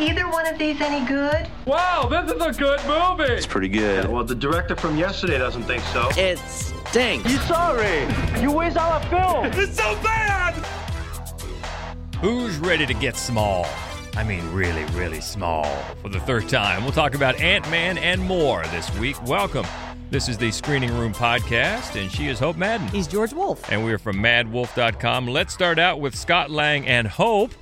either one of these any good? Wow, this is a good movie. It's pretty good. Yeah, well, the director from yesterday doesn't think so. It stinks. You're sorry. You waste all our film. It's so bad. Who's ready to get small? I mean, really, really small. For the third time, we'll talk about Ant-Man and more this week. Welcome. This is the Screening Room Podcast, and she is Hope Madden. He's George Wolf. And we are from MadWolf.com. Let's start out with Scott Lang and Hope,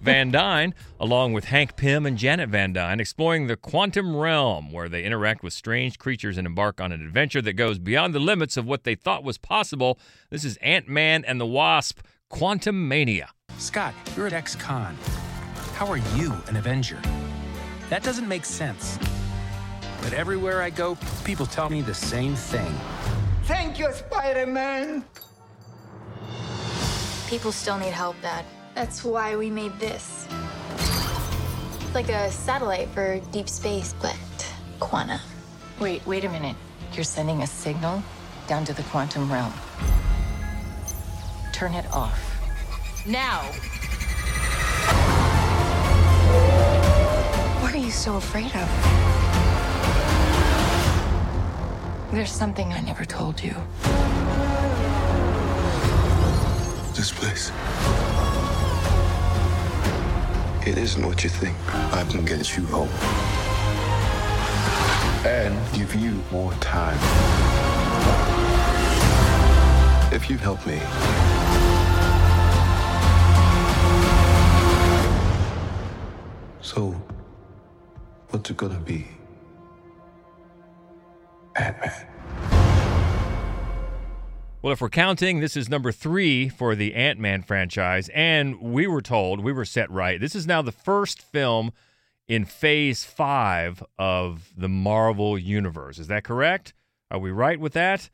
Van Dyne, along with Hank Pym and Janet Van Dyne, exploring the Quantum Realm, where they interact with strange creatures and embark on an adventure that goes beyond the limits of what they thought was possible. This is Ant-Man and the Wasp, Quantumania. Scott, you're at X-Con. How are you an Avenger? That doesn't make sense. But everywhere I go, people tell me the same thing. Thank you, Spider-Man. People still need help, Dad. That's why we made this. It's like a satellite for deep space, but quantum. Wait a minute. You're sending a signal down to the quantum realm. Turn it off. Now! What are you so afraid of? There's something I never told you. This place. It isn't what you think. I can get you home. And give you more time. If you help me, so, what's it gonna be? Well, if we're counting, this is number 3 for the Ant-Man franchise, and we were told, we were set right, this is now the first film in Phase 5 of the Marvel Universe. Is that correct? Are we right with that?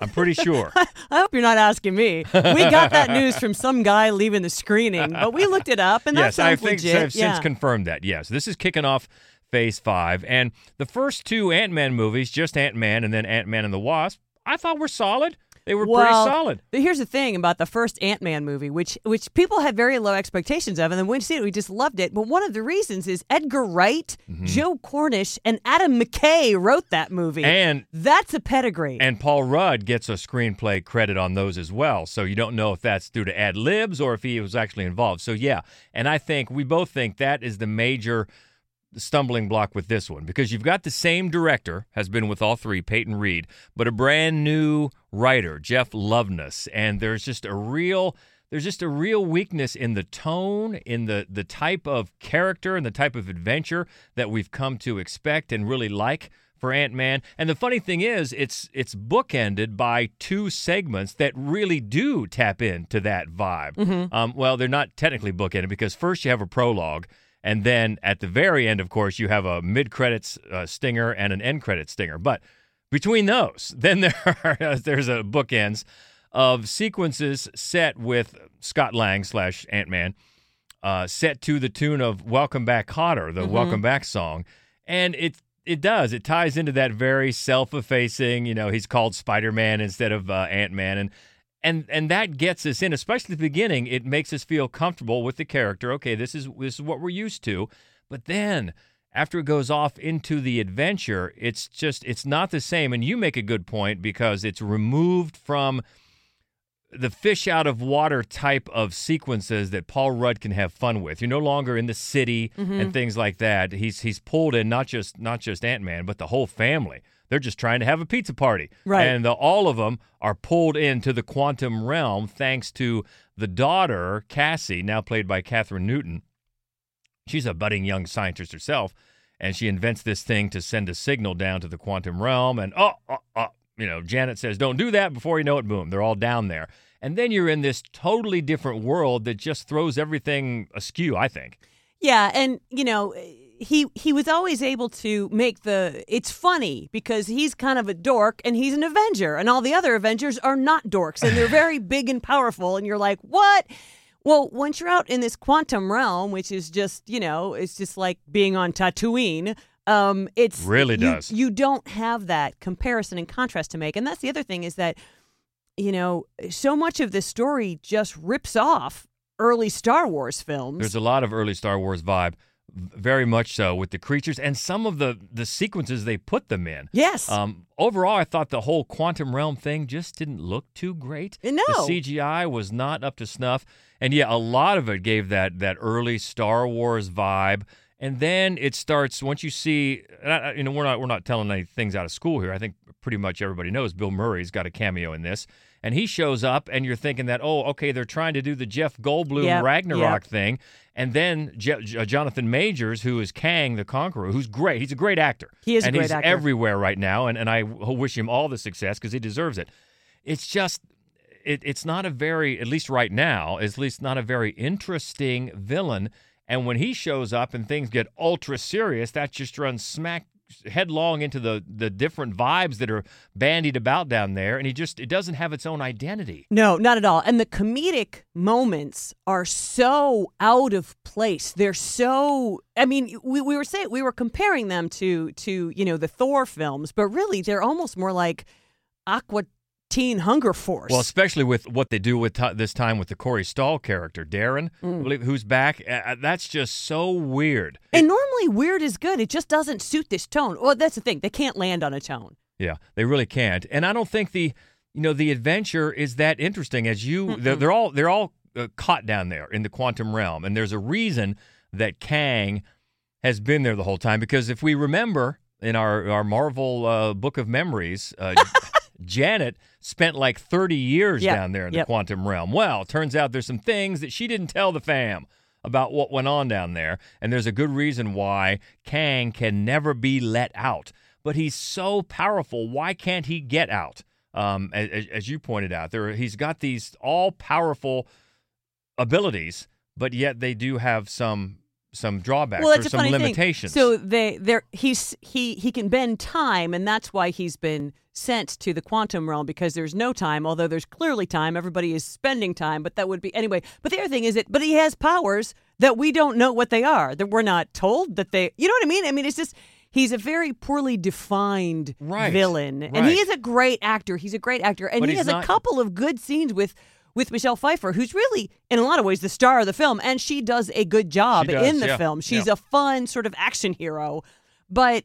I'm pretty sure. I hope you're not asking me. We got that news from some guy leaving the screening, but we looked it up, and that sounds legit. Yes, I think I've since confirmed that, yes. This is kicking off Phase 5, and the first 2 Ant-Man movies, just Ant-Man and then Ant-Man and the Wasp, I thought were solid. They were pretty solid. But here's the thing about the first Ant-Man movie, which people had very low expectations of, and then when we see it, we just loved it. But one of the reasons is Edgar Wright, Joe Cornish, and Adam McKay wrote that movie. And that's a pedigree. And Paul Rudd gets a screenplay credit on those as well, so you don't know if that's due to ad libs or if he was actually involved. So yeah, and I think, we both think that is the major stumbling block with this one, because you've got the same director, has been with all 3, Peyton Reed, but a brand new writer, Jeff Loveness, and there's just a real weakness in the tone, in the type of character and the type of adventure that we've come to expect and really like for Ant-Man. And the funny thing is, it's bookended by 2 segments that really do tap into that vibe. Well, they're not technically bookended, because first you have a prologue, and then at the very end, of course, you have a mid-credits stinger and an end-credits stinger. But between those, then there's a bookends of sequences set with Scott Lang / Ant-Man, set to the tune of Welcome Back Kotter, the Welcome Back song. And it does. It ties into that very self-effacing, he's called Spider-Man instead of Ant-Man. And that gets us in, especially at the beginning. It makes us feel comfortable with the character. Okay, this is what we're used to. But then, after it goes off into the adventure, it's not the same. And you make a good point, because it's removed from the fish out of water type of sequences that Paul Rudd can have fun with. You're no longer in the city and things like that. He's pulled in not just Ant-Man, but the whole family. They're just trying to have a pizza party. Right. And all of them are pulled into the quantum realm thanks to the daughter, Cassie, now played by Katherine Newton. She's a budding young scientist herself, and she invents this thing to send a signal down to the quantum realm. And, Janet says, don't do that. Before you know it, boom, they're all down there. And then you're in this totally different world that just throws everything askew, I think. Yeah, and, He was always able to make it's funny, because he's kind of a dork and he's an Avenger, and all the other Avengers are not dorks and they're very big and powerful, and you're like, what? Well, once you're out in this quantum realm, which is just, it's just like being on Tatooine, it's really does. You don't have that comparison and contrast to make. And that's the other thing, is that, so much of this story just rips off early Star Wars films. There's a lot of early Star Wars vibe. Very much so with the creatures and some of the sequences they put them in. Yes. Overall, I thought the whole Quantum Realm thing just didn't look too great. No. The CGI was not up to snuff. And yeah, a lot of it gave that early Star Wars vibe. And then it starts, once you see, we're not telling any things out of school here. I think pretty much everybody knows Bill Murray's got a cameo in this. And he shows up, and you're thinking that, oh, okay, they're trying to do the Jeff Goldblum Ragnarok thing. And then Jonathan Majors, who is Kang the Conqueror, who's great. He's a great actor. He is a great actor. And he's everywhere right now, and I wish him all the success because he deserves it. It's just, it's not a very, at least right now, it's at least not a very interesting villain. And when he shows up and things get ultra serious, that just runs smack headlong into the different vibes that are bandied about down there, and it doesn't have its own identity. No, not at all. And the comedic moments are so out of place. They're so, I mean, we were comparing them to the Thor films, but really they're almost more like Aqua Teen Hunger Force. Well, especially with what they do with this time with the Corey Stahl character, Darren, who's back. That's just so weird. And normally weird is good. It just doesn't suit this tone. Well, that's the thing. They can't land on a tone. Yeah, they really can't. And I don't think the adventure is that interesting. As you, they're all caught down there in the Quantum Realm, and there's a reason that Kang has been there the whole time. Because if we remember in our Marvel Book of Memories. Janet spent like 30 years down there in the Quantum Realm. Well, turns out there's some things that she didn't tell the fam about what went on down there, and there's a good reason why Kang can never be let out. But he's so powerful, why can't he get out? As you pointed out, he's got these all-powerful abilities, but yet they do have some drawbacks or some limitations. Thing. So he can bend time, and that's why he's been sent to the Quantum Realm, because there's no time, although there's clearly time. Everybody is spending time, but that would be anyway. But the other thing is but he has powers that we don't know what they are, that we're not told that they, you know what I mean? I mean, it's just, he's a very poorly defined villain. Right. And he is a great actor. He's a great actor. And he has a couple of good scenes with Michelle Pfeiffer, who's really, in a lot of ways, the star of the film, and she does a good job in the film. She's a fun sort of action hero, but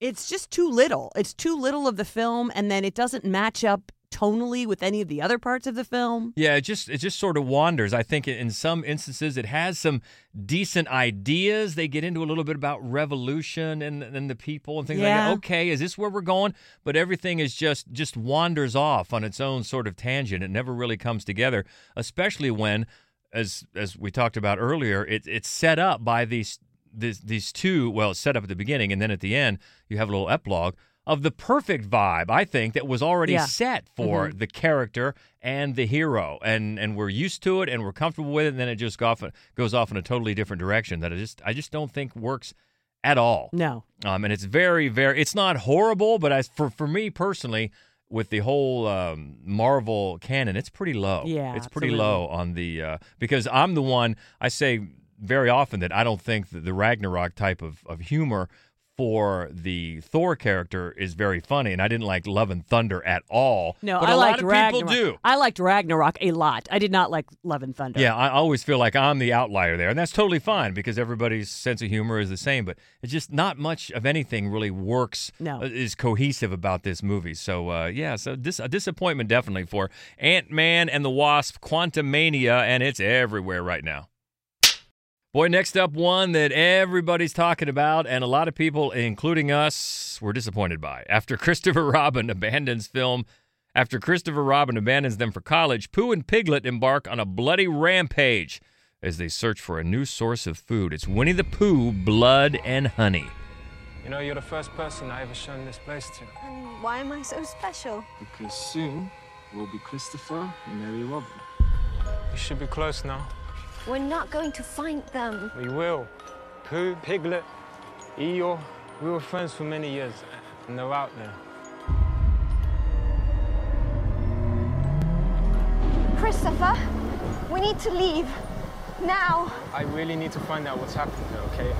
it's just too little. It's too little of the film, and then it doesn't match up tonally with any of the other parts of the film. Yeah, it just sort of wanders. I think in some instances it has some decent ideas. They get into a little bit about revolution and the people and things like that. Okay, is this where we're going? But everything is just wanders off on its own sort of tangent. It never really comes together, especially when, as we talked about earlier, it's set up by these two. Well, it's set up at the beginning, and then at the end you have a little epilogue of the perfect vibe, I think, that was already set for the character and the hero. And we're used to it, and we're comfortable with it, and then it just goes off in a totally different direction that I just don't think works at all. No. And it's very, very, it's not horrible, but for me personally, with the whole Marvel canon, it's pretty low. Yeah, it's pretty low on the, because I'm the one, I say very often that I don't think that the Ragnarok type of humor for the Thor character is very funny, and I didn't like Love and Thunder at all. No, but I liked Ragnarok. People do. I liked Ragnarok a lot. I did not like Love and Thunder. Yeah, I always feel like I'm the outlier there, and that's totally fine because everybody's sense of humor is the same, but it's just not much of anything really works, is cohesive about this movie. So, so a disappointment definitely for Ant-Man and the Wasp, Quantumania, and it's everywhere right now. Boy, next up, one that everybody's talking about and a lot of people, including us, were disappointed by. After Christopher Robin abandons them for college, Pooh and Piglet embark on a bloody rampage as they search for a new source of food. It's Winnie the Pooh, Blood and Honey. You know, you're the first person I ever shown this place to. And why am I so special? Because soon we'll be Christopher and Mary Robin. You should be close now. We're not going to find them. We will. Pooh, Piglet, Eeyore, we were friends for many years, and they're out there. Christopher, we need to leave. Now. I really need to find out what's happened here, okay?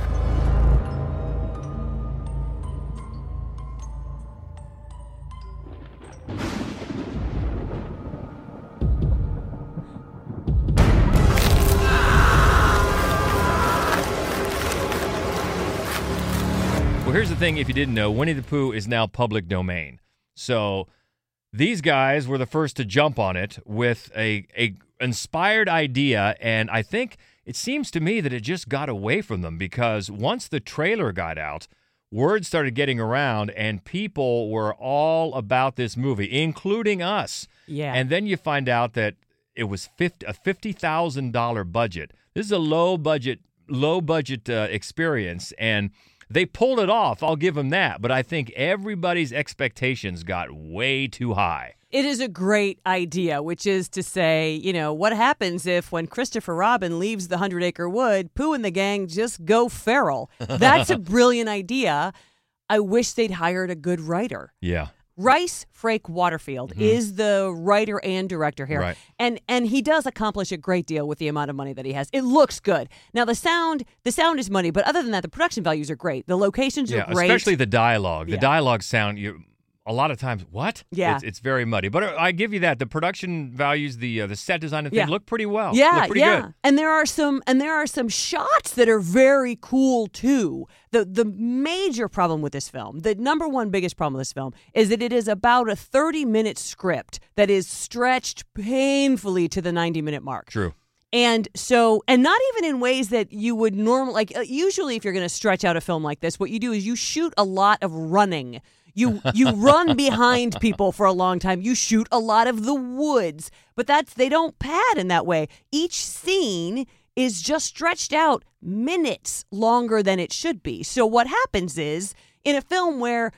Well, here's the thing, if you didn't know, Winnie the Pooh is now public domain. So these guys were the first to jump on it with a inspired idea, and I think it seems to me that it just got away from them, because once the trailer got out, word started getting around, and people were all about this movie, including us. Yeah. And then you find out that it was a $50,000 budget. This is a low budget experience, and they pulled it off. I'll give them that. But I think everybody's expectations got way too high. It is a great idea, which is to say, you know, what happens if when Christopher Robin leaves the 100-acre wood, Pooh and the gang just go feral? That's a brilliant idea. I wish they'd hired a good writer. Yeah. Rice Frake Waterfield is the writer and director here. Right. And he does accomplish a great deal with the amount of money that he has. It looks good. Now, the sound is money, but other than that, the production values are great. The locations are great. Especially the dialogue. Yeah. The dialogue sound, a lot of times, what? Yeah. It's very muddy. But I give you that. The production values, the set design and things look pretty well. Yeah, look pretty good. And there are some shots that are very cool, too. The major problem with this film, the number one biggest problem with this film, is that it is about a 30-minute script that is stretched painfully to the 90-minute mark. True. And so, and not even in ways that you would normally, like usually if you're going to stretch out a film like this, what you do is you shoot a lot of running. You run behind people for a long time. You shoot a lot of the woods, but they don't pad in that way. Each scene is just stretched out minutes longer than it should be. So what happens is, in a film where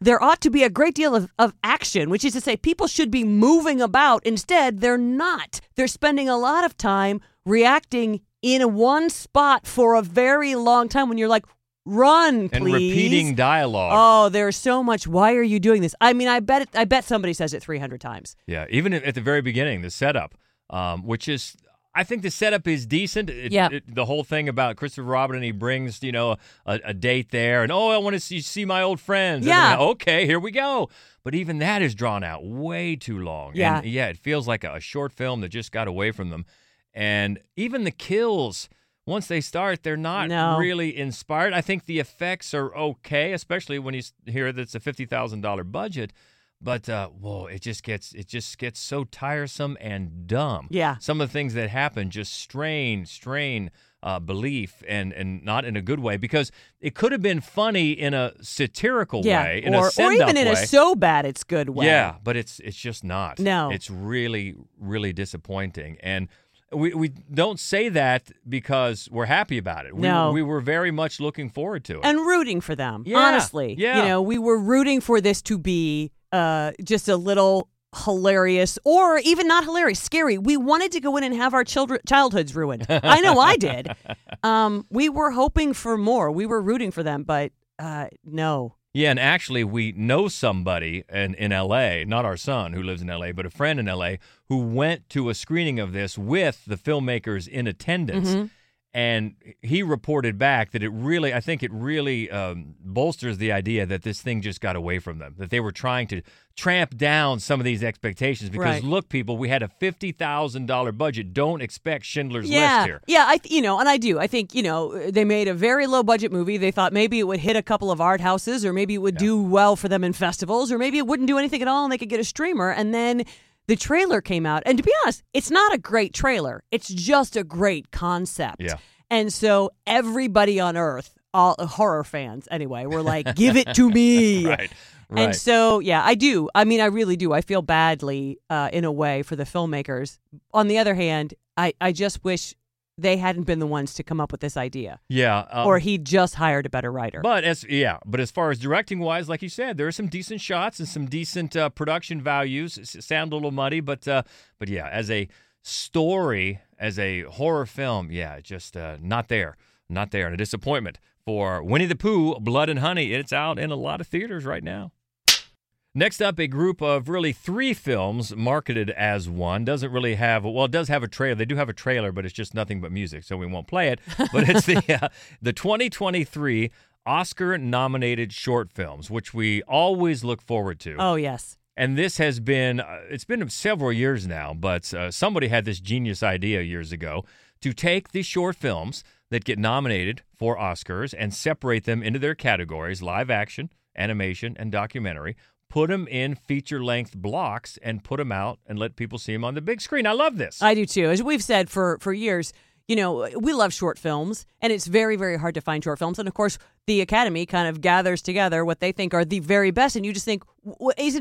there ought to be a great deal of action, which is to say people should be moving about, instead, they're not. They're spending a lot of time reacting in one spot for a very long time when you're like, run, please. And repeating dialogue. Oh, there's so much. Why are you doing this? I mean, I bet somebody says it 300 times. Yeah, even at the very beginning, the setup, which is, I think the setup is decent. The whole thing about Christopher Robin, and he brings, a date there, and I want to see my old friends. Yeah. And okay, here we go. But even that is drawn out way too long. Yeah. And it feels like a short film that just got away from them. And even the kills, once they start, they're not really inspired. I think the effects are okay, especially when you hear that it's a $50,000 budget. But it just gets so tiresome and dumb. Yeah, some of the things that happen just strain belief, and not in a good way, because it could have been funny in a satirical way, or even in a so bad it's good way. Yeah, but it's just not. No, it's really, really disappointing. And We don't say that because we're happy about it. We were very much looking forward to it. And rooting for them, honestly. Yeah. We were rooting for this to be just a little hilarious, or even not hilarious, scary. We wanted to go in and have our childhoods ruined. I know I did. We were hoping for more. We were rooting for them, but no. Yeah, and actually we know somebody in L.A., not our son who lives in L.A., but a friend in L.A. who went to a screening of this with the filmmakers in attendance, and he reported back that it really bolsters the idea that this thing just got away from them, that they were trying to tramp down some of these expectations because, look, people, we had a $50,000 budget. Don't expect Schindler's List here. Yeah, I do. I think, they made a very low-budget movie. They thought maybe it would hit a couple of art houses, or maybe it would do well for them in festivals, or maybe it wouldn't do anything at all and they could get a streamer, and then the trailer came out, and to be honest, it's not a great trailer. It's just a great concept. Yeah. And so everybody on earth, all horror fans anyway, were like, give it to me. Right. And so, I do. I mean, I really do. I feel badly in a way for the filmmakers. On the other hand, I just wish they hadn't been the ones to come up with this idea. Yeah. Or he just hired a better writer. But as far as directing-wise, like you said, there are some decent shots and some decent production values. Sound a little muddy, but as a story, as a horror film, just not there. Not there. And a disappointment for Winnie the Pooh, Blood and Honey. It's out in a lot of theaters right now. Next up, a group of really three films marketed as one. It does have a trailer. They do have a trailer, but it's just nothing but music, so we won't play it. But it's the 2023 Oscar-nominated short films, which we always look forward to. Oh, yes. And this has been, it's been several years now, but somebody had this genius idea years ago to take the short films that get nominated for Oscars and separate them into their categories, live action, animation, and documentary, put them in feature-length blocks and put them out and let people see them on the big screen. I love this. I do, too. As we've said for years, you know, we love short films, and it's very, very hard to find short films. And, of course, the Academy kind of gathers together what they think are the very best. And you just think,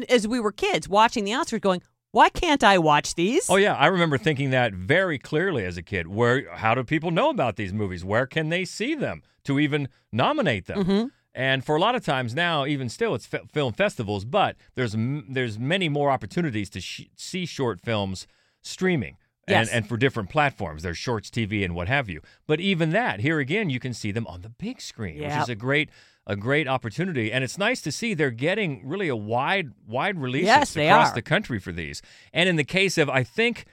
as we were kids watching the Oscars going, why can't I watch these? Oh, yeah. I remember thinking that very clearly as a kid. How do people know about these movies? Where can they see them to even nominate them? Mm-hmm. And for a lot of times now, even still, it's film festivals, but there's many more opportunities to see short films streaming. Yes. And for different platforms. There's Shorts TV and what have you. But even that, here again, you can see them on the big screen, yep, which is a great opportunity. And it's nice to see they're getting really a wide releases, yes, across the country for these. And in the case of, I think,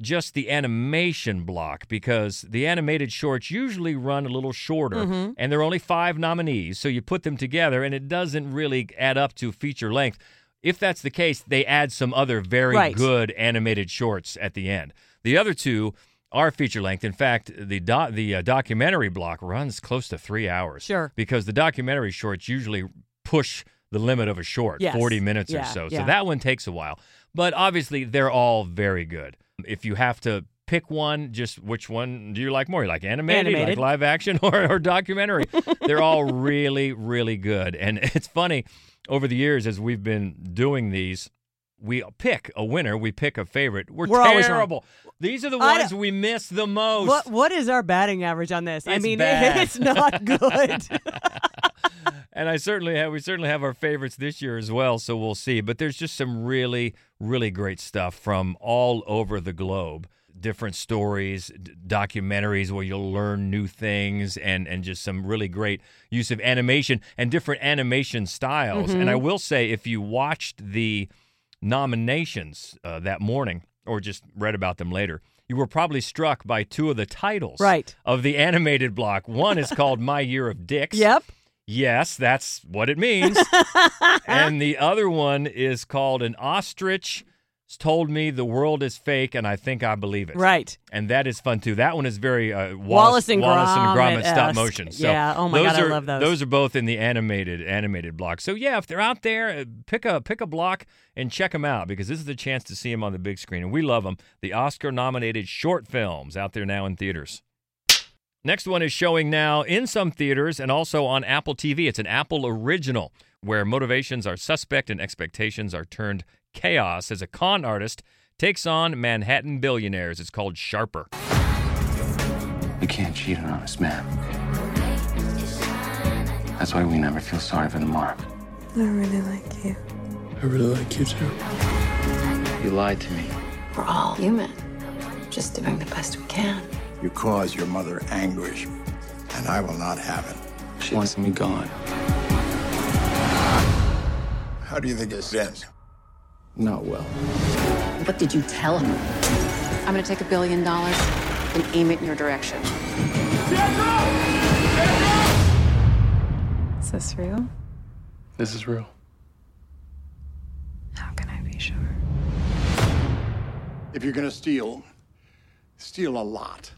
just the animation block, because the animated shorts usually run a little shorter, mm-hmm, and there are only 5 nominees. So you put them together, and it doesn't really add up to feature length. If that's the case, they add some other very good animated shorts at the end. The other two are feature length. In fact, the documentary block runs close to 3 hours. Sure. Because the documentary shorts usually push the limit of a short, yes, 40 minutes or so. Yeah. So that one takes a while. But obviously, they're all very good. If you have to pick one, just which one do you like more? You like animated? You like live action or documentary? They're all really, really good. And it's funny, over the years as we've been doing these, we pick a winner. We pick a favorite. We're terrible. These are the ones we miss the most. What is our batting average on this? It's bad. It's not good. And we certainly have our favorites this year as well, so we'll see. But there's just some really, really great stuff from all over the globe. Different stories, documentaries where you'll learn new things, and just some really great use of animation and different animation styles. Mm-hmm. And I will say, if you watched the nominations that morning, or just read about them later, you were probably struck by 2 of the titles of the animated block. One is called My Year of Dicks. Yep. Yes, that's what it means. And the other one is called An Ostrich Told Me the World is Fake and I Think I Believe It. Right. And that is fun, too. That one is very Wallace and Gromit stop motion. So yeah, oh my God, I love those. Those are both in the animated block. So, yeah, if they're out there, pick a block and check them out, because this is the chance to see them on the big screen, and we love them. The Oscar-nominated short films out there now in theaters. Next one is showing now in some theaters and also on Apple TV. It's an Apple original where motivations are suspect and expectations are turned chaos as a con artist takes on Manhattan billionaires. It's called Sharper. You can't cheat an honest man. That's why we never feel sorry for the mark. I really like you. I really like you too. You lied to me. We're all human, just doing the best we can. You caused your mother anguish, and I will not have it. She wants me gone. How do you think this ends? Not well. What did you tell him? I'm going to take $1 billion and aim it in your direction. Is this real? This is real. How can I be sure? If you're going to steal a lot.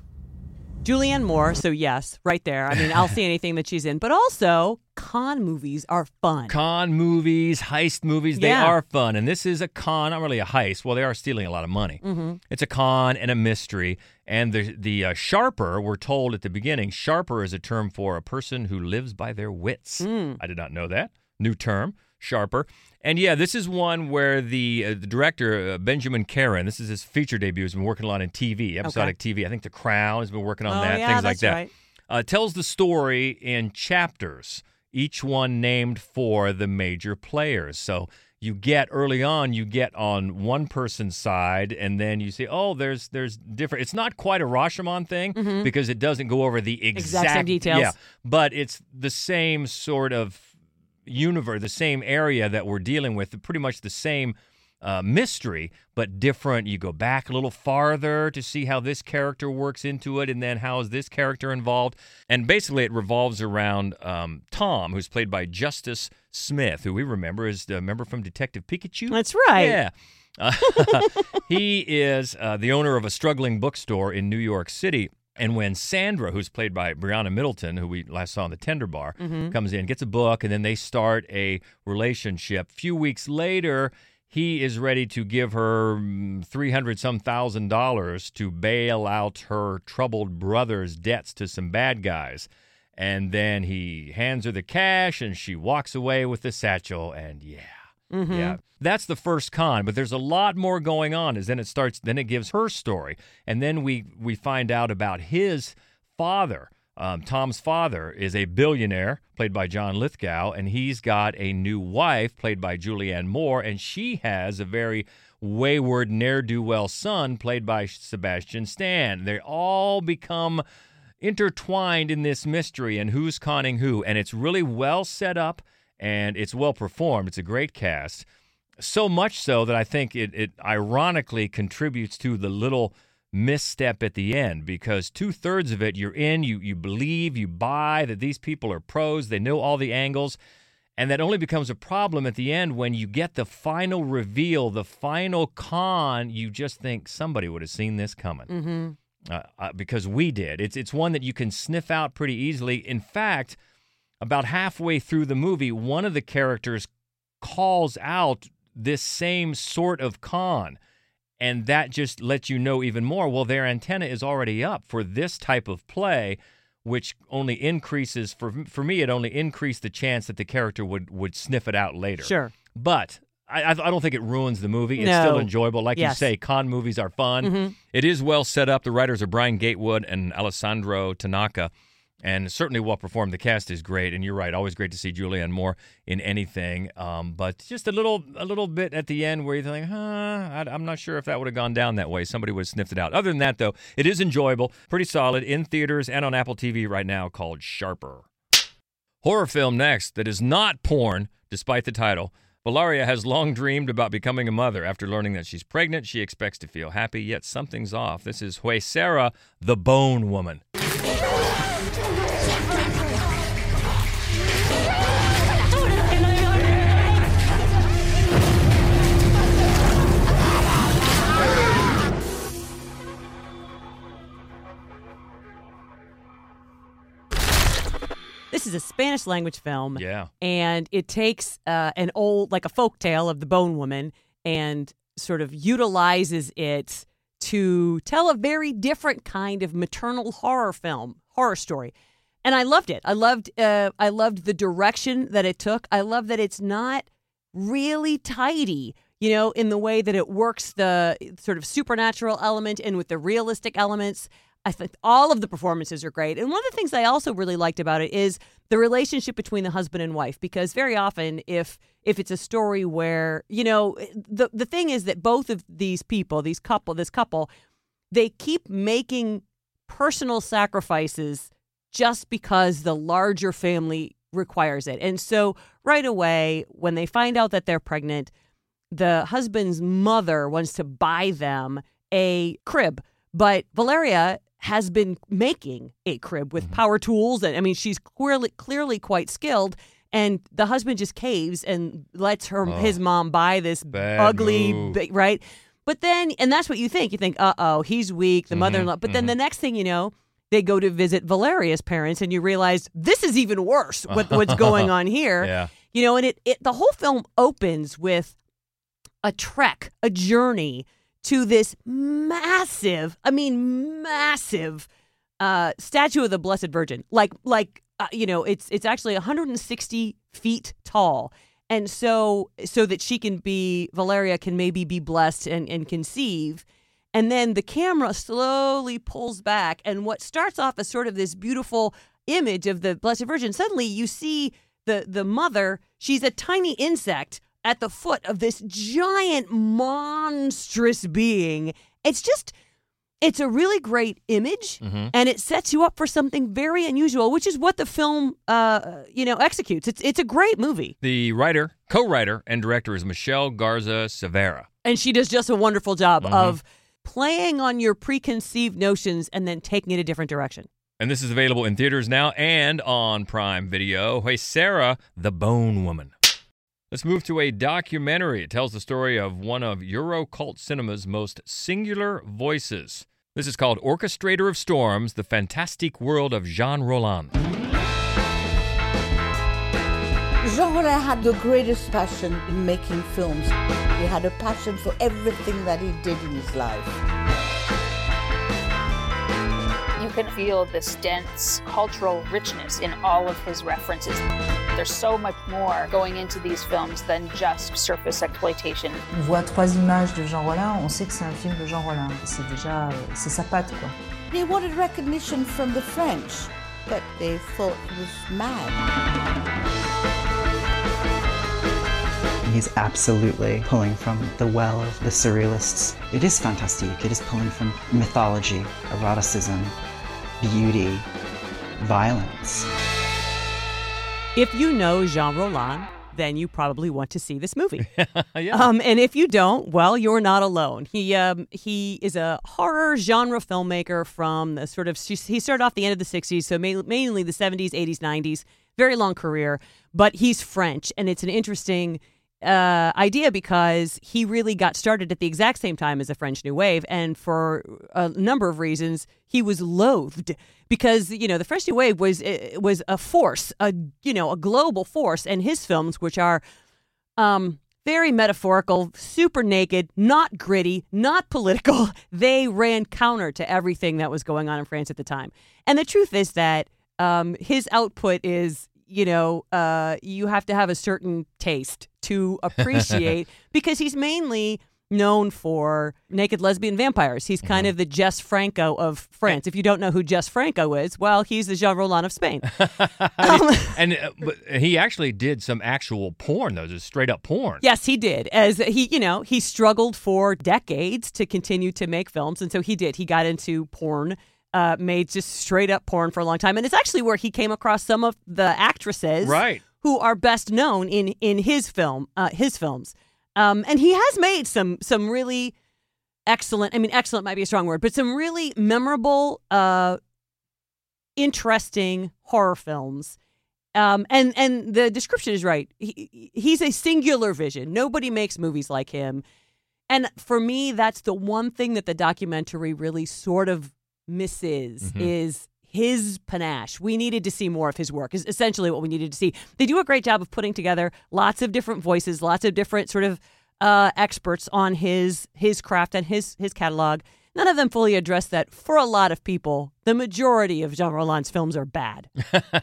Julianne Moore, so yes, right there. I mean, I'll see anything that she's in. But also, con movies are fun. Con movies, heist movies, they are fun. And this is a con, not really a heist. Well, they are stealing a lot of money. Mm-hmm. It's a con and a mystery. And the Sharper, we're told at the beginning, Sharper is a term for a person who lives by their wits. Mm. I did not know that. New term, Sharper. And yeah, this is one where the director, Benjamin Caron, this is his feature debut, has been working a lot in TV, episodic TV. I think The Crown has been working on that, things like that. Right. Tells the story in chapters, each one named for the major players. So you get early on, you get on one person's side, and then you see, oh, there's different. It's not quite a Rashomon thing, mm-hmm, because it doesn't go over the exact same details. Yeah, but it's the same sort of universe, the same area that we're dealing with, pretty much the same mystery, but different. You go back a little farther to see how this character works into it, and then how is this character involved. And basically it revolves around Tom, who's played by Justice Smith, who we remember is the member from Detective Pikachu. That's right. Yeah. He is the owner of a struggling bookstore in New York City, And when Sandra, who's played by Brianna Middleton, who we last saw in the Tender Bar, comes in, gets a book, and then they start a relationship. A few weeks later, he is ready to give her $300,000 to bail out her troubled brother's debts to some bad guys. And then he hands her the cash, and she walks away with the satchel, and yeah. That's the first con, but there's a lot more going on as then it starts, then it gives her story. And then we find out about his father. Tom's father is a billionaire, played by John Lithgow, and he's got a new wife, played by Julianne Moore, and she has a very wayward ne'er-do-well son, played by Sebastian Stan. They all become intertwined in this mystery and who's conning who, and it's really well set up. And it's well performed. It's a great cast. So much so that I think it ironically contributes to the little misstep at the end, because 2/3 of it you're in, you believe, you buy that these people are pros, they know all the angles, and that only becomes a problem at the end when you get the final reveal, the final con, you just think somebody would have seen this coming. Because we did. It's one that you can sniff out pretty easily. In fact, about halfway through the movie, one of the characters calls out this same sort of con, and that just lets you know even more, well, their antenna is already up for this type of play, which only increases, for me, it only increased the chance that the character would sniff it out later. Sure. But I don't think it ruins the movie. It's still enjoyable. Like you say, con movies are fun. It is well set up. The writers are Brian Gatewood and Alessandro Tanaka. And certainly well performed. The cast is great, and you're right. Always great to see Julianne Moore in anything. But just a little bit at the end where you think, I'm not sure if that would have gone down that way. Somebody would have sniffed it out. Other than that, though, it is enjoyable, pretty solid, in theaters and on Apple TV right now, called Sharper. Horror film next that is not porn, despite the title. Bellaria has long dreamed about becoming a mother. After learning that she's pregnant, she expects to feel happy, yet something's off. This is Huesera, the Bone Woman. This is a Spanish language film. Yeah. And it takes an old, like a folk tale of the Bone Woman, and sort of utilizes it to tell a very different kind of maternal horror story. And I loved it. I loved the direction that it took. I love that it's not really tidy, you know, in the way that it works the sort of supernatural element and with the realistic elements. I think all of the performances are great. And one of the things I also really liked about it is the relationship between the husband and wife, because very often if it's a story where, you know, the thing is that both of these people, this couple, they keep making personal sacrifices just because the larger family requires it. And so right away, when they find out that they're pregnant, the husband's mother wants to buy them a crib. But Bellaria has been making a crib with power tools. And I mean, she's clearly quite skilled. And the husband just caves and lets his mom buy this ugly, right? But then, and that's what you think. You think, uh-oh, he's weak, the mother-in-law. But then the next thing you know, they go to visit Valeria's parents and you realize this is even worse, what's going on here. Yeah. You know, and the whole film opens with a trek, a journey to this massive statue of the Blessed Virgin. It's actually 160 feet tall. And so that Bellaria can maybe be blessed and conceive. And then the camera slowly pulls back. And what starts off as sort of this beautiful image of the Blessed Virgin, suddenly you see the mother, she's a tiny insect at the foot of this giant, monstrous being. It's a really great image, and it sets you up for something very unusual, which is what the film, executes. It's a great movie. The writer, co-writer, and director is Michelle Garza Severa. And she does just a wonderful job of playing on your preconceived notions and then taking it a different direction. And this is available in theaters now and on Prime Video. Huesera, the Bone Woman. Let's move to a documentary. It tells the story of one of Eurocult cinema's most singular voices. This is called Orchestrator of Storms, The Fantastic World of Jean Roland. Jean Roland had the greatest passion in making films. He had a passion for everything that he did in his life. You can feel this dense cultural richness in all of his references. There's so much more going into these films than just surface exploitation. On voit trois images de Jean Rollin, on sait que c'est un film de Jean Rollin. C'est déjà, c'est sa patte, quoi. He wanted recognition from the French, but they thought he was mad. He's absolutely pulling from the well of the surrealists. It is fantastique. It is pulling from mythology, eroticism, beauty, violence. If you know Jean Roland, then you probably want to see this movie. Yeah. And if you don't, well, you're not alone. He is a horror genre filmmaker from the sort of, he started off the end of the 60s, so mainly the 70s, 80s, 90s, very long career. But he's French, and it's an interesting idea because he really got started at the exact same time as the French New Wave. And for a number of reasons, he was loathed. Because, you know, the French New Wave was a force, a global force. And his films, which are very metaphorical, super naked, not gritty, not political, they ran counter to everything that was going on in France at the time. And the truth is that his output is, you know, you have to have a certain taste to appreciate because he's mainly known for naked lesbian vampires. He's kind of the Jess Franco of France. If you don't know who Jess Franco is, well, he's the Jean Roland of Spain. But he actually did some actual porn, though, just straight up porn. Yes, he did. As he, you know, he struggled for decades to continue to make films, and so he did. He got into porn. Made just straight up porn for a long time, and it's actually where he came across some of the actresses who are best known in his films. And he has made some really excellent, I mean, excellent might be a strong word, but some really memorable, interesting horror films. And the description is right. He's a singular vision. Nobody makes movies like him. And for me, that's the one thing that the documentary really sort of misses is his panache. We needed to see more of his work is essentially what we needed to see. They do a great job of putting together lots of different voices, lots of different sort of experts on his craft and his catalog. None of them fully address that for a lot of people. The majority of Jean Roland's films are bad,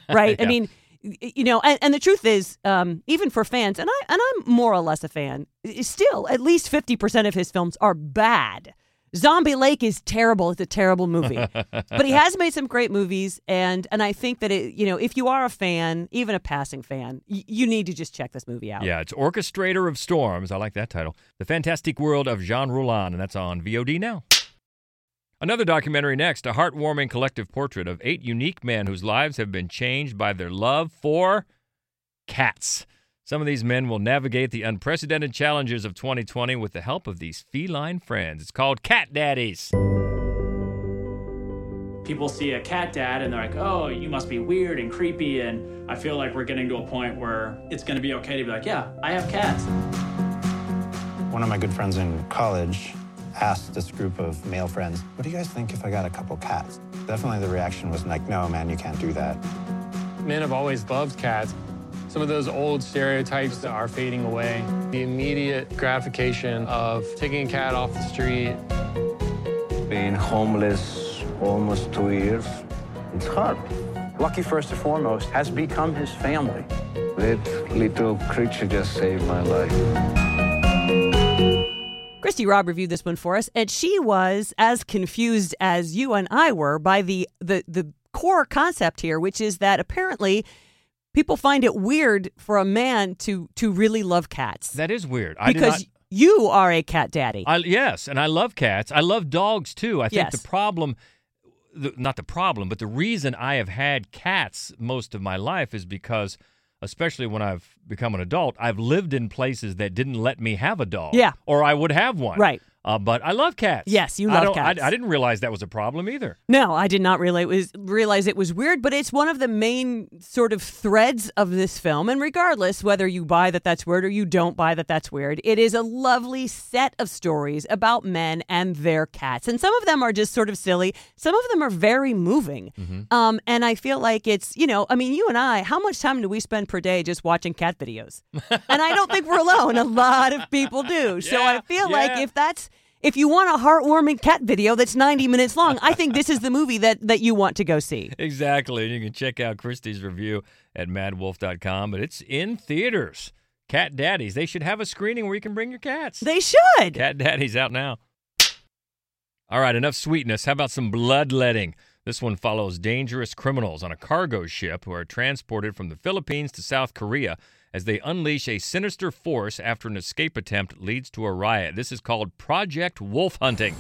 right? Yeah. I mean, you know, and the truth is, even for fans, and I'm more or less a fan, still at least 50% of his films are bad. Zombie Lake is terrible. It's a terrible movie. But he has made some great movies, and I think that, it, you know, if you are a fan, even a passing fan, you need to just check this movie out. Yeah, it's Orchestrator of Storms. I like that title. The Fantastic World of Jean Roland, and that's on VOD now. Another documentary next, a heartwarming collective portrait of 8 unique men whose lives have been changed by their love for cats. Some of these men will navigate the unprecedented challenges of 2020 with the help of these feline friends. It's called Cat Daddies. People see a cat dad and they're like, oh, you must be weird and creepy. And I feel like we're getting to a point where it's going to be okay to be like, yeah, I have cats. One of my good friends in college asked this group of male friends, what do you guys think if I got a couple cats? Definitely the reaction was like, no, man, you can't do that. Men have always loved cats. Some of those old stereotypes are fading away. The immediate gratification of taking a cat off the street. Being homeless almost 2 years, it's hard. Lucky, first and foremost, has become his family. That little creature just saved my life. Christy Robb reviewed this one for us, and she was as confused as you and I were by the core concept here, which is that apparently people find it weird for a man to really love cats. That is weird. You are a cat daddy. Yes, and I love cats. I love dogs, too. I think the reason I have had cats most of my life is because, especially when I've become an adult, I've lived in places that didn't let me have a dog. Yeah. Or I would have one. Right. But I love cats. Yes, you love cats. I didn't realize that was a problem either. No, I did not realize it was weird, but it's one of the main sort of threads of this film. And regardless whether you buy that that's weird or you don't buy that that's weird, it is a lovely set of stories about men and their cats. And some of them are just sort of silly. Some of them are very moving. Mm-hmm. And I feel like it's, you know, I mean, you and I, how much time do we spend per day just watching cat videos? And I don't think we're alone. A lot of people do. So I feel like if you want a heartwarming cat video that's 90 minutes long, I think this is the movie that you want to go see. Exactly. And you can check out Christie's review at MadWolf.com, but it's in theaters. Cat Daddies. They should have a screening where you can bring your cats. They should. Cat Daddies out now. All right, enough sweetness. How about some bloodletting? This one follows dangerous criminals on a cargo ship who are transported from the Philippines to South Korea as they unleash a sinister force after an escape attempt leads to a riot. This is called Project Wolf Hunting.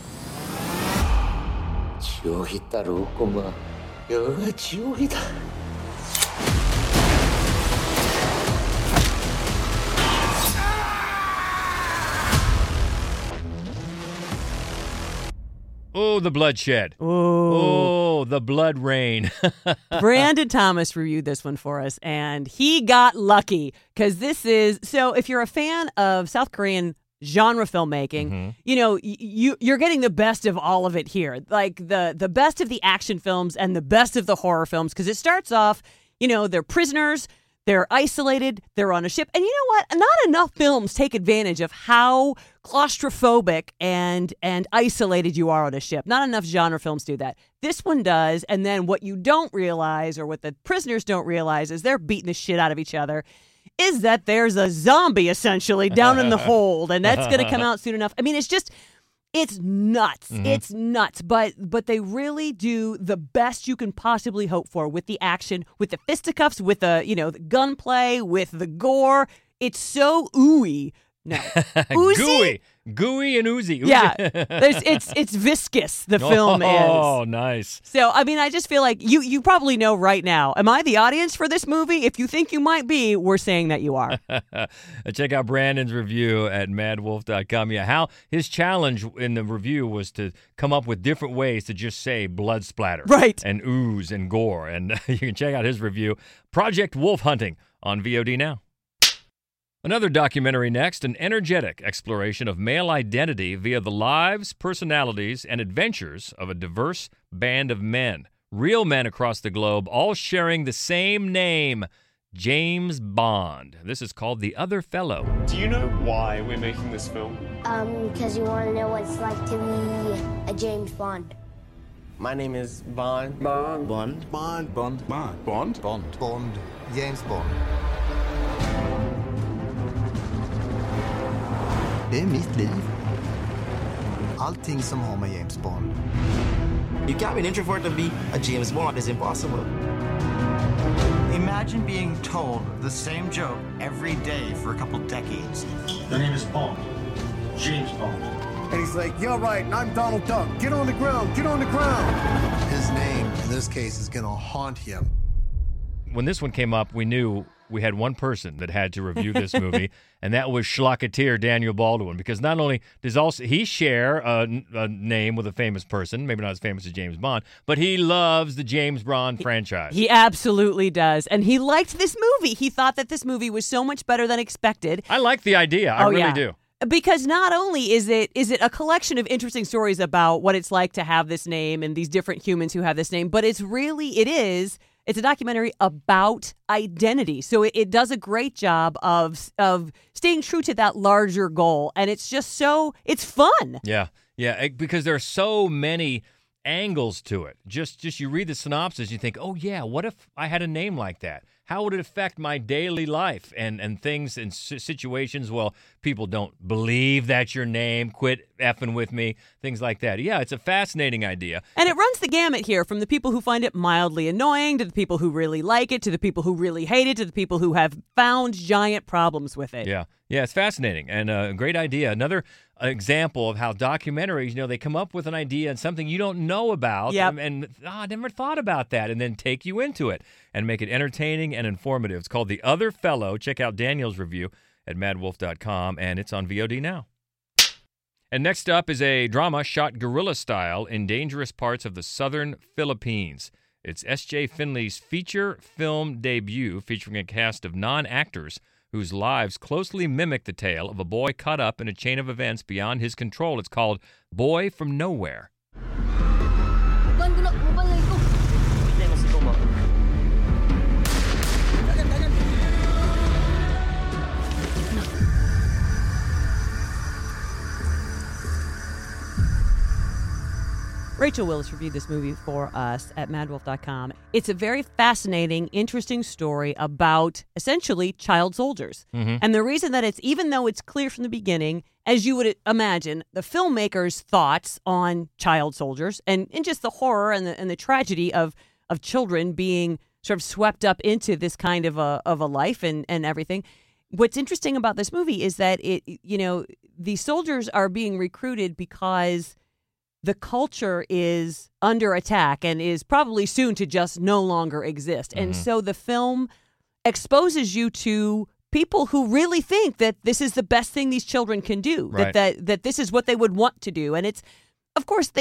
Oh, the bloodshed. Oh, the blood rain. Brandon Thomas reviewed this one for us, and he got lucky because this is, so if you're a fan of South Korean genre filmmaking, mm-hmm. you know, you're getting the best of all of it here. Like the best of the action films and the best of the horror films, because it starts off, you know, they're prisoners, they're isolated, they're on a ship. And you know what? Not enough films take advantage of how claustrophobic and isolated you are on a ship. Not enough genre films do that. This one does, and then what you don't realize, or what the prisoners don't realize, is they're beating the shit out of each other, is that there's a zombie, essentially, down in the hold, and that's going to come out soon enough. I mean, it's just, it's nuts. Mm-hmm. It's nuts, but they really do the best you can possibly hope for with the action, with the fisticuffs, with the, you know, the gunplay, with the gore. It's so ooey. No. Oozy? Gooey and oozy. Yeah. It's viscous, the film is. Oh, nice. So, I mean, I just feel like you probably know right now, am I the audience for this movie? If you think you might be, we're saying that you are. Check out Brandon's review at MadWolf.com. Yeah, how his challenge in the review was to come up with different ways to just say blood splatter. Right. And ooze and gore. And you can check out his review, Project Wolf Hunting, on VOD now. Another documentary next, an energetic exploration of male identity via the lives, personalities, and adventures of a diverse band of men. Real men across the globe, all sharing the same name, James Bond. This is called The Other Fellow. Do you know why we're making this film? Because you want to know what it's like to be a James Bond. My name is Bond. Bond. Bond. Bond. Bond. Bond. Bond. Bond. Bond. James Bond. Det är mitt liv. Allting som har med James Bond. You can't be an introvert to be a James Bond. It's impossible. Imagine being told the same joke every day for a couple decades. Your name is Bond. James Bond. And he's like, you're right, and I'm Donald Duck. Get on the ground, get on the ground. His name, in this case, is gonna haunt him. When this one came up, we knew we had one person that had to review this movie, and that was Schlocketeer Daniel Baldwin, because not only does he share a name with a famous person, maybe not as famous as James Bond, but he loves the James Bond franchise. He absolutely does, and he liked this movie. He thought that this movie was so much better than expected. I like the idea. I really do. Because not only is it a collection of interesting stories about what it's like to have this name and these different humans who have this name, but it's a documentary about identity. So it does a great job of staying true to that larger goal. And it's just it's fun. Yeah, because there are so many angles to it. Just you read the synopsis, you think, oh, yeah, what if I had a name like that? How would it affect my daily life and things and situations? Well, people don't believe that's your name. Quit effing with me. Things like that. Yeah, it's a fascinating idea. And it runs the gamut here, from the people who find it mildly annoying to the people who really like it, to the people who really hate it, to the people who have found giant problems with it. Yeah, it's fascinating and a great idea. Another example of how documentaries, you know, they come up with an idea and something you don't know about. Yep. And I never thought about that, and then take you into it and make it entertaining and informative. It's called The Other Fellow. Check out Daniel's review at MadWolf.com, and it's on VOD now. And next up is a drama shot guerrilla style in dangerous parts of the southern Philippines. It's S.J. Finley's feature film debut, featuring a cast of non-actors whose lives closely mimic the tale of a boy caught up in a chain of events beyond his control. It's called Boy from Nowhere. Rachel Willis reviewed this movie for us at MadWolf.com. It's a very fascinating, interesting story about, essentially, child soldiers. Mm-hmm. And the reason that it's, even though it's clear from the beginning, as you would imagine, the filmmakers' thoughts on child soldiers and just the horror and the tragedy of children being sort of swept up into this kind of a life and everything. What's interesting about this movie is that, the soldiers are being recruited because the culture is under attack and is probably soon to just no longer exist. Mm-hmm. And so the film exposes you to people who really think that this is the best thing these children can do, right, that this is what they would want to do. And it's, of course,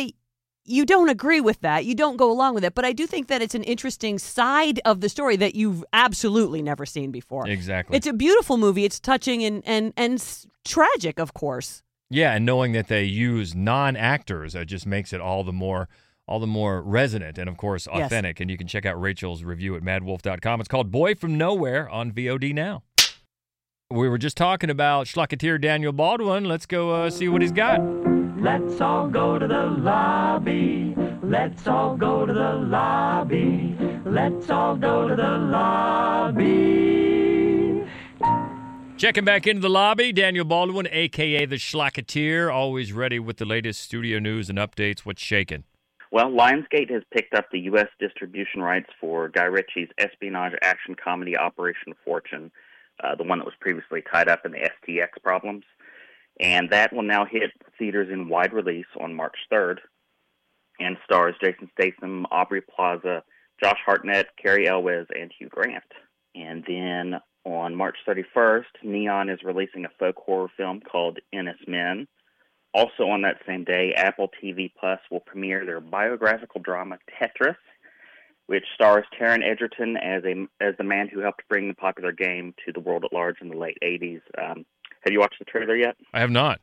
you don't agree with that. You don't go along with it. But I do think that it's an interesting side of the story that you've absolutely never seen before. Exactly. It's a beautiful movie. It's touching and tragic, of course. Yeah, and knowing that they use non-actors, it just makes it all the more resonant and, of course, authentic. Yes. And you can check out Rachel's review at MadWolf.com. It's called Boy From Nowhere on VOD now. We were just talking about Schlocketeer Daniel Baldwin. Let's go see what he's got. Let's all go to the lobby. Let's all go to the lobby. Let's all go to the lobby. Checking back into the lobby, Daniel Baldwin, a.k.a. the Schlocketeer, always ready with the latest studio news and updates. What's shaking? Well, Lionsgate has picked up the U.S. distribution rights for Guy Ritchie's espionage action comedy Operation Fortune, the one that was previously tied up in the STX problems. And that will now hit theaters in wide release on March 3rd and stars Jason Statham, Aubrey Plaza, Josh Hartnett, Cary Elwes, and Hugh Grant. And then on March 31st, Neon is releasing a folk horror film called Ennis Men. Also on that same day, Apple TV Plus will premiere their biographical drama Tetris, which stars Taron Egerton as the man who helped bring the popular game to the world at large in the late 80s. Have you watched the trailer yet? I have not.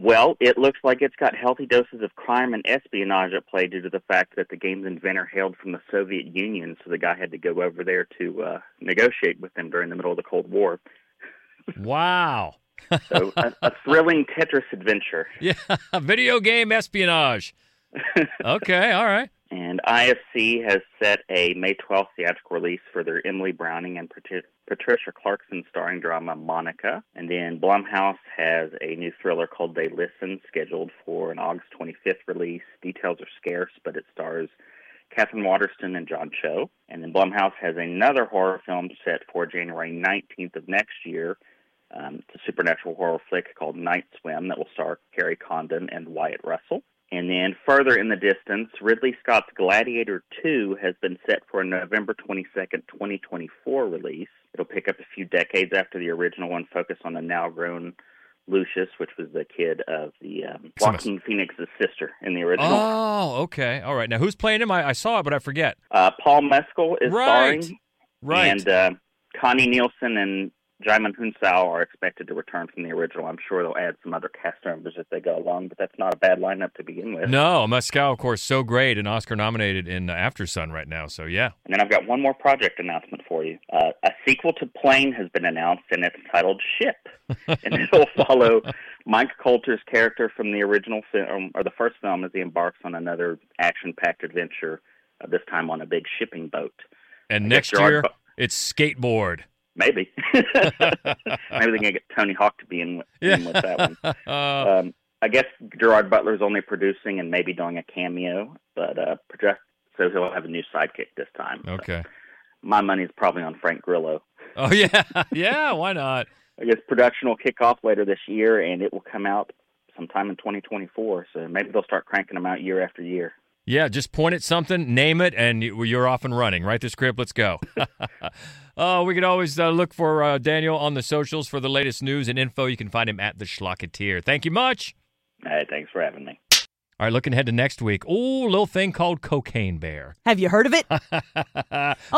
Well, it looks like it's got healthy doses of crime and espionage at play due to the fact that the game's inventor hailed from the Soviet Union, so the guy had to go over there to negotiate with them during the middle of the Cold War. Wow. So, a thrilling Tetris adventure. Yeah, video game espionage. Okay, all right. And IFC has set a May 12th theatrical release for their Emily Browning and Patricia Clarkson starring drama Monica. And then Blumhouse has a new thriller called They Listen, scheduled for an August 25th release. Details are scarce, but it stars Catherine Waterston and John Cho. And then Blumhouse has another horror film set for January 19th of next year. It's a supernatural horror flick called Night Swim that will star Carrie Condon and Wyatt Russell. And then further in the distance, Ridley Scott's Gladiator 2 has been set for a November 22nd, 2024 release. It'll pick up a few decades after the original one, focus on the now-grown Lucius, which was the kid of the Joaquin Phoenix's sister in the original. Oh, okay. All right. Now, who's playing him? I saw it, but I forget. Paul Mescal is starring. Right. And Connie Nielsen and Jaimon Hunsao are expected to return from the original. I'm sure they'll add some other cast members as they go along, but that's not a bad lineup to begin with. No, Mescal, of course, so great and Oscar-nominated in After Sun right now, so yeah. And then I've got one more project announcement for you. A sequel to Plane has been announced, and it's titled Ship. And it'll follow Mike Coulter's character from the original film, or the first film, as he embarks on another action-packed adventure, this time on a big shipping boat. And next year, it's Skateboard. Maybe. Maybe they're going to get Tony Hawk to be in with that one. I guess Gerard Butler's only producing and maybe doing a cameo, but so he'll have a new sidekick this time. Okay. So my money's probably on Frank Grillo. Oh, yeah. Yeah, why not? I guess production will kick off later this year, and it will come out sometime in 2024, so maybe they'll start cranking them out year after year. Yeah, just point at something, name it, and you're off and running. Write the script, let's go. We can always look for Daniel on the socials for the latest news and info. You can find him at The Schlocketeer. Thank you much. Hey, thanks for having me. All right, looking ahead to next week. Ooh, little thing called Cocaine Bear. Have you heard of it?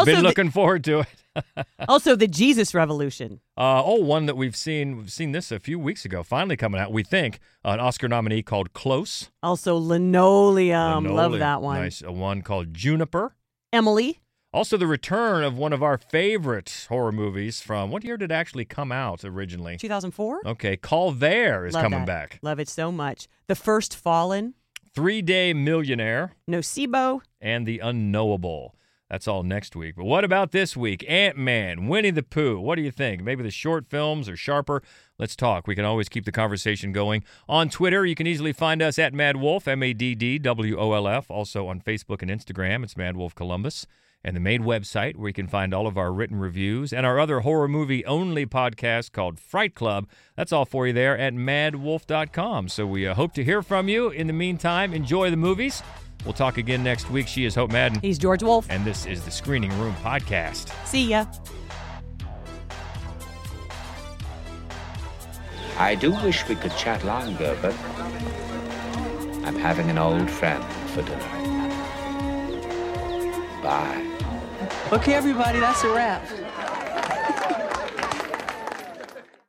Been looking forward to it. Also, the Jesus Revolution. One that we've seen this a few weeks ago. Finally coming out, we think, an Oscar nominee called Close. Also, Linoleum. Love that one. Nice. One called Juniper. Emily. Also, the return of one of our favorite horror movies from, what year did it actually come out originally? 2004? Okay, Call There is coming back. Love it so much. The First Fallen. 3-Day Millionaire. Nocebo. And The Unknowable. That's all next week. But what about this week? Ant-Man, Winnie the Pooh. What do you think? Maybe the short films or Sharper? Let's talk. We can always keep the conversation going. On Twitter, you can easily find us at MadWolf, MADDWOLF. Also on Facebook and Instagram, it's MadWolf Columbus. And the main website where you can find all of our written reviews and our other horror movie-only podcast called Fright Club. That's all for you there at MadWolf.com. So we hope to hear from you. In the meantime, enjoy the movies. We'll talk again next week. She is Hope Madden. He's George Wolf. And this is the Screening Room Podcast. See ya. I do wish we could chat longer, but I'm having an old friend for dinner. Bye. Okay, everybody, that's a wrap.